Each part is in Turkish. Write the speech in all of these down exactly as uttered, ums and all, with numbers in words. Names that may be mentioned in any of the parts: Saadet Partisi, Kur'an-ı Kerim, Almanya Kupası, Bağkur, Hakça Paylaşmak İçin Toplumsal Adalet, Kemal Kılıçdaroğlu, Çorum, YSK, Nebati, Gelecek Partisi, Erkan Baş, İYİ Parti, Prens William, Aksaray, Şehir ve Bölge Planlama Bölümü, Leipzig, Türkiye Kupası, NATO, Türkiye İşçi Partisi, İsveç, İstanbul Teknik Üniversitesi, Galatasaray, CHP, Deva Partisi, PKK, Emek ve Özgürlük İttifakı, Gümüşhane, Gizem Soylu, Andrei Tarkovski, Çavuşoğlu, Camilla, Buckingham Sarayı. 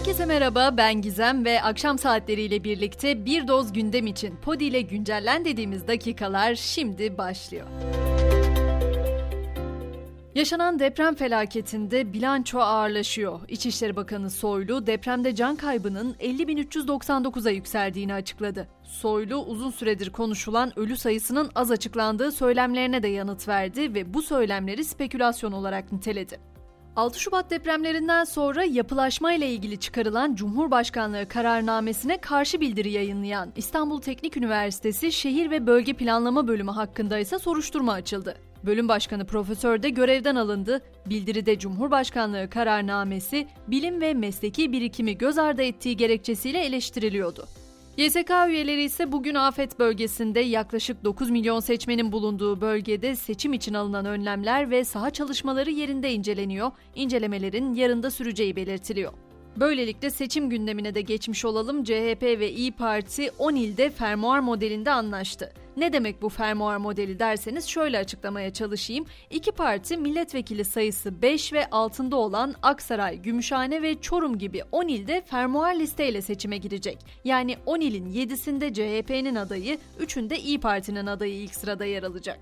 Herkese merhaba, ben Gizem ve akşam saatleriyle birlikte bir doz gündem için Podi ile güncellen dediğimiz dakikalar şimdi başlıyor. Yaşanan deprem felaketinde bilanço ağırlaşıyor. İçişleri Bakanı Soylu, depremde can kaybının elli bin üç yüz doksan dokuza yükseldiğini açıkladı. Soylu, uzun süredir konuşulan ölü sayısının az açıklandığı söylemlerine de yanıt verdi ve bu söylemleri spekülasyon olarak niteledi. altı Şubat depremlerinden sonra yapılaşma ile ilgili çıkarılan Cumhurbaşkanlığı kararnamesine karşı bildiri yayınlayan İstanbul Teknik Üniversitesi Şehir ve Bölge Planlama Bölümü hakkında ise soruşturma açıldı. Bölüm Başkanı Profesör de görevden alındı. Bildiride Cumhurbaşkanlığı kararnamesi bilim ve mesleki birikimi göz ardı ettiği gerekçesiyle eleştiriliyordu. Y S K üyeleri ise bugün afet bölgesinde yaklaşık dokuz milyon seçmenin bulunduğu bölgede seçim için alınan önlemler ve saha çalışmaları yerinde inceleniyor. İncelemelerin yarın da süreceği belirtiliyor. Böylelikle seçim gündemine de geçmiş olalım. C H P ve İYİ Parti on ilde fermuar modelinde anlaştı. Ne demek bu fermuar modeli derseniz şöyle açıklamaya çalışayım. İki parti milletvekili sayısı beş ve altında olan Aksaray, Gümüşhane ve Çorum gibi on ilde fermuar listeyle seçime girecek. Yani on ilin yedisinde C H P'nin adayı, üçünde İYİ Parti'nin adayı ilk sırada yer alacak.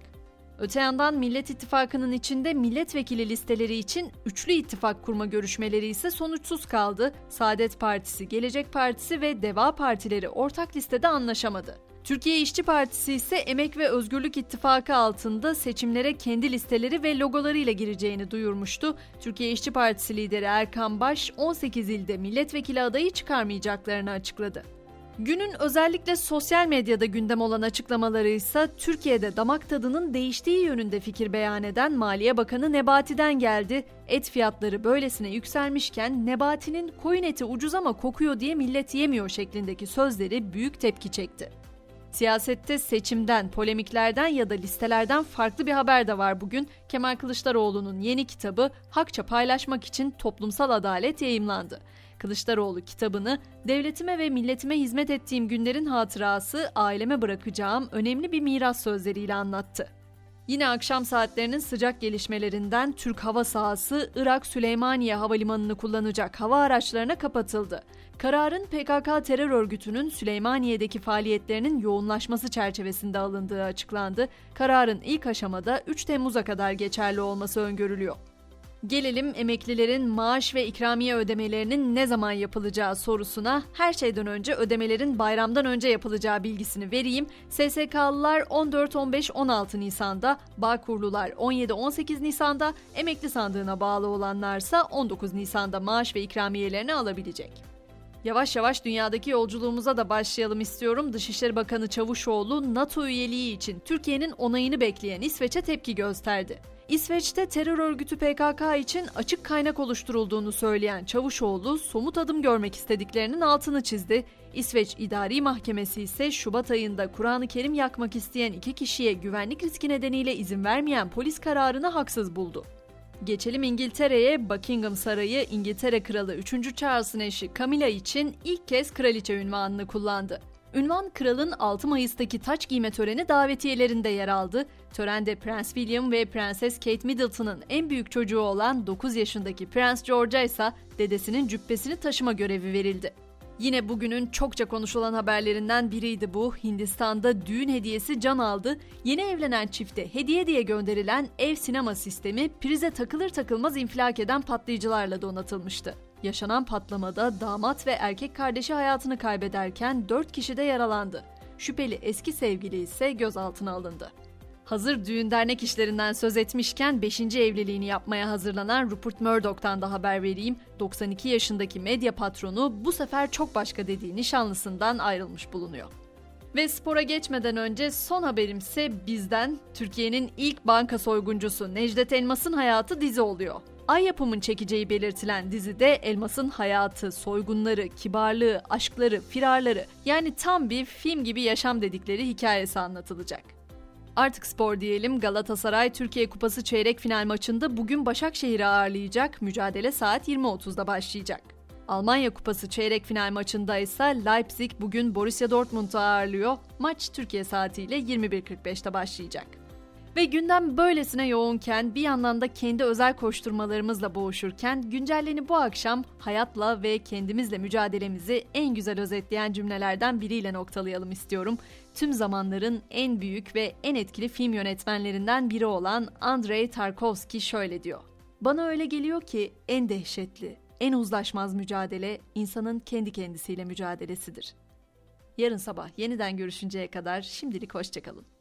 Öte yandan Millet İttifakı'nın içinde milletvekili listeleri için üçlü ittifak kurma görüşmeleri ise sonuçsuz kaldı. Saadet Partisi, Gelecek Partisi ve Deva Partileri ortak listede anlaşamadı. Türkiye İşçi Partisi ise Emek ve Özgürlük İttifakı altında seçimlere kendi listeleri ve logolarıyla gireceğini duyurmuştu. Türkiye İşçi Partisi lideri Erkan Baş, on sekiz ilde milletvekili adayı çıkarmayacaklarını açıkladı. Günün özellikle sosyal medyada gündem olan açıklamaları ise Türkiye'de damak tadının değiştiği yönünde fikir beyan eden Maliye Bakanı Nebati'den geldi. Et fiyatları böylesine yükselmişken Nebati'nin koyun eti ucuz ama kokuyor diye millet yemiyor şeklindeki sözleri büyük tepki çekti. Siyasette seçimden, polemiklerden ya da listelerden farklı bir haber de var bugün. Kemal Kılıçdaroğlu'nun yeni kitabı Hakça Paylaşmak İçin Toplumsal Adalet yayımlandı. Kılıçdaroğlu kitabını "Devletime ve milletime hizmet ettiğim günlerin hatırası, aileme bırakacağım önemli bir miras" sözleriyle anlattı. Yine akşam saatlerinin sıcak gelişmelerinden Türk hava sahası Irak Süleymaniye Havalimanı'nı kullanacak hava araçlarına kapatıldı. Kararın P K K terör örgütünün Süleymaniye'deki faaliyetlerinin yoğunlaşması çerçevesinde alındığı açıklandı. Kararın ilk aşamada üç Temmuz'a kadar geçerli olması öngörülüyor. Gelelim emeklilerin maaş ve ikramiye ödemelerinin ne zaman yapılacağı sorusuna. Her şeyden önce ödemelerin bayramdan önce yapılacağı bilgisini vereyim. S S K'lılar on dört, on beş, on altı Nisan'da, Bağkurlular on yedi, on sekiz Nisan'da, emekli sandığına bağlı olanlarsa on dokuz Nisan'da maaş ve ikramiyelerini alabilecek. Yavaş yavaş dünyadaki yolculuğumuza da başlayalım istiyorum. Dışişleri Bakanı Çavuşoğlu, NATO üyeliği için Türkiye'nin onayını bekleyen İsveç'e tepki gösterdi. İsveç'te terör örgütü P K K için açık kaynak oluşturulduğunu söyleyen Çavuşoğlu, somut adım görmek istediklerinin altını çizdi. İsveç İdari Mahkemesi ise Şubat ayında Kur'an-ı Kerim yakmak isteyen iki kişiye güvenlik riski nedeniyle izin vermeyen polis kararını haksız buldu. Geçelim İngiltere'ye. Buckingham Sarayı, İngiltere Kralı üçüncü Charles'ın eşi Camilla için ilk kez kraliçe unvanını kullandı. Ünvan, kralın altı Mayıs'taki taç giyme töreni davetiyelerinde yer aldı. Törende Prens William ve Prenses Kate Middleton'ın en büyük çocuğu olan dokuz yaşındaki Prens George'a ise dedesinin cübbesini taşıma görevi verildi. Yine bugünün çokça konuşulan haberlerinden biriydi bu. Hindistan'da düğün hediyesi can aldı. Yeni evlenen çifte hediye diye gönderilen ev sinema sistemi prize takılır takılmaz infilak eden patlayıcılarla donatılmıştı. Yaşanan patlamada damat ve erkek kardeşi hayatını kaybederken dört kişi de yaralandı. Şüpheli eski sevgili ise gözaltına alındı. Hazır düğün dernek işlerinden söz etmişken beşinci evliliğini yapmaya hazırlanan Rupert Murdoch'tan da haber vereyim. doksan iki yaşındaki medya patronu bu sefer çok başka dediği nişanlısından ayrılmış bulunuyor. Ve spora geçmeden önce son haberimse bizden. Türkiye'nin ilk banka soyguncusu Necdet Elmas'ın hayatı dizi oluyor. Ay yapımın çekeceği belirtilen dizide Elmas'ın hayatı, soygunları, kibarlığı, aşkları, firarları, yani tam bir film gibi yaşam dedikleri hikayesi anlatılacak. Artık spor diyelim. Galatasaray Türkiye Kupası çeyrek final maçında bugün Başakşehir'i ağırlayacak. Mücadele saat yirmi otuzda başlayacak. Almanya Kupası çeyrek final maçında ise Leipzig bugün Borussia Dortmund'u ağırlıyor. Maç Türkiye saatiyle yirmi bir kırk beşte başlayacak. Ve gündem böylesine yoğunken, bir yandan da kendi özel koşturmalarımızla boğuşurken, Güncellen'i bu akşam hayatla ve kendimizle mücadelemizi en güzel özetleyen cümlelerden biriyle noktalayalım istiyorum. Tüm zamanların en büyük ve en etkili film yönetmenlerinden biri olan Andrei Tarkovski şöyle diyor: "Bana öyle geliyor ki en dehşetli, en uzlaşmaz mücadele insanın kendi kendisiyle mücadelesidir." Yarın sabah yeniden görüşünceye kadar şimdilik hoşça kalın.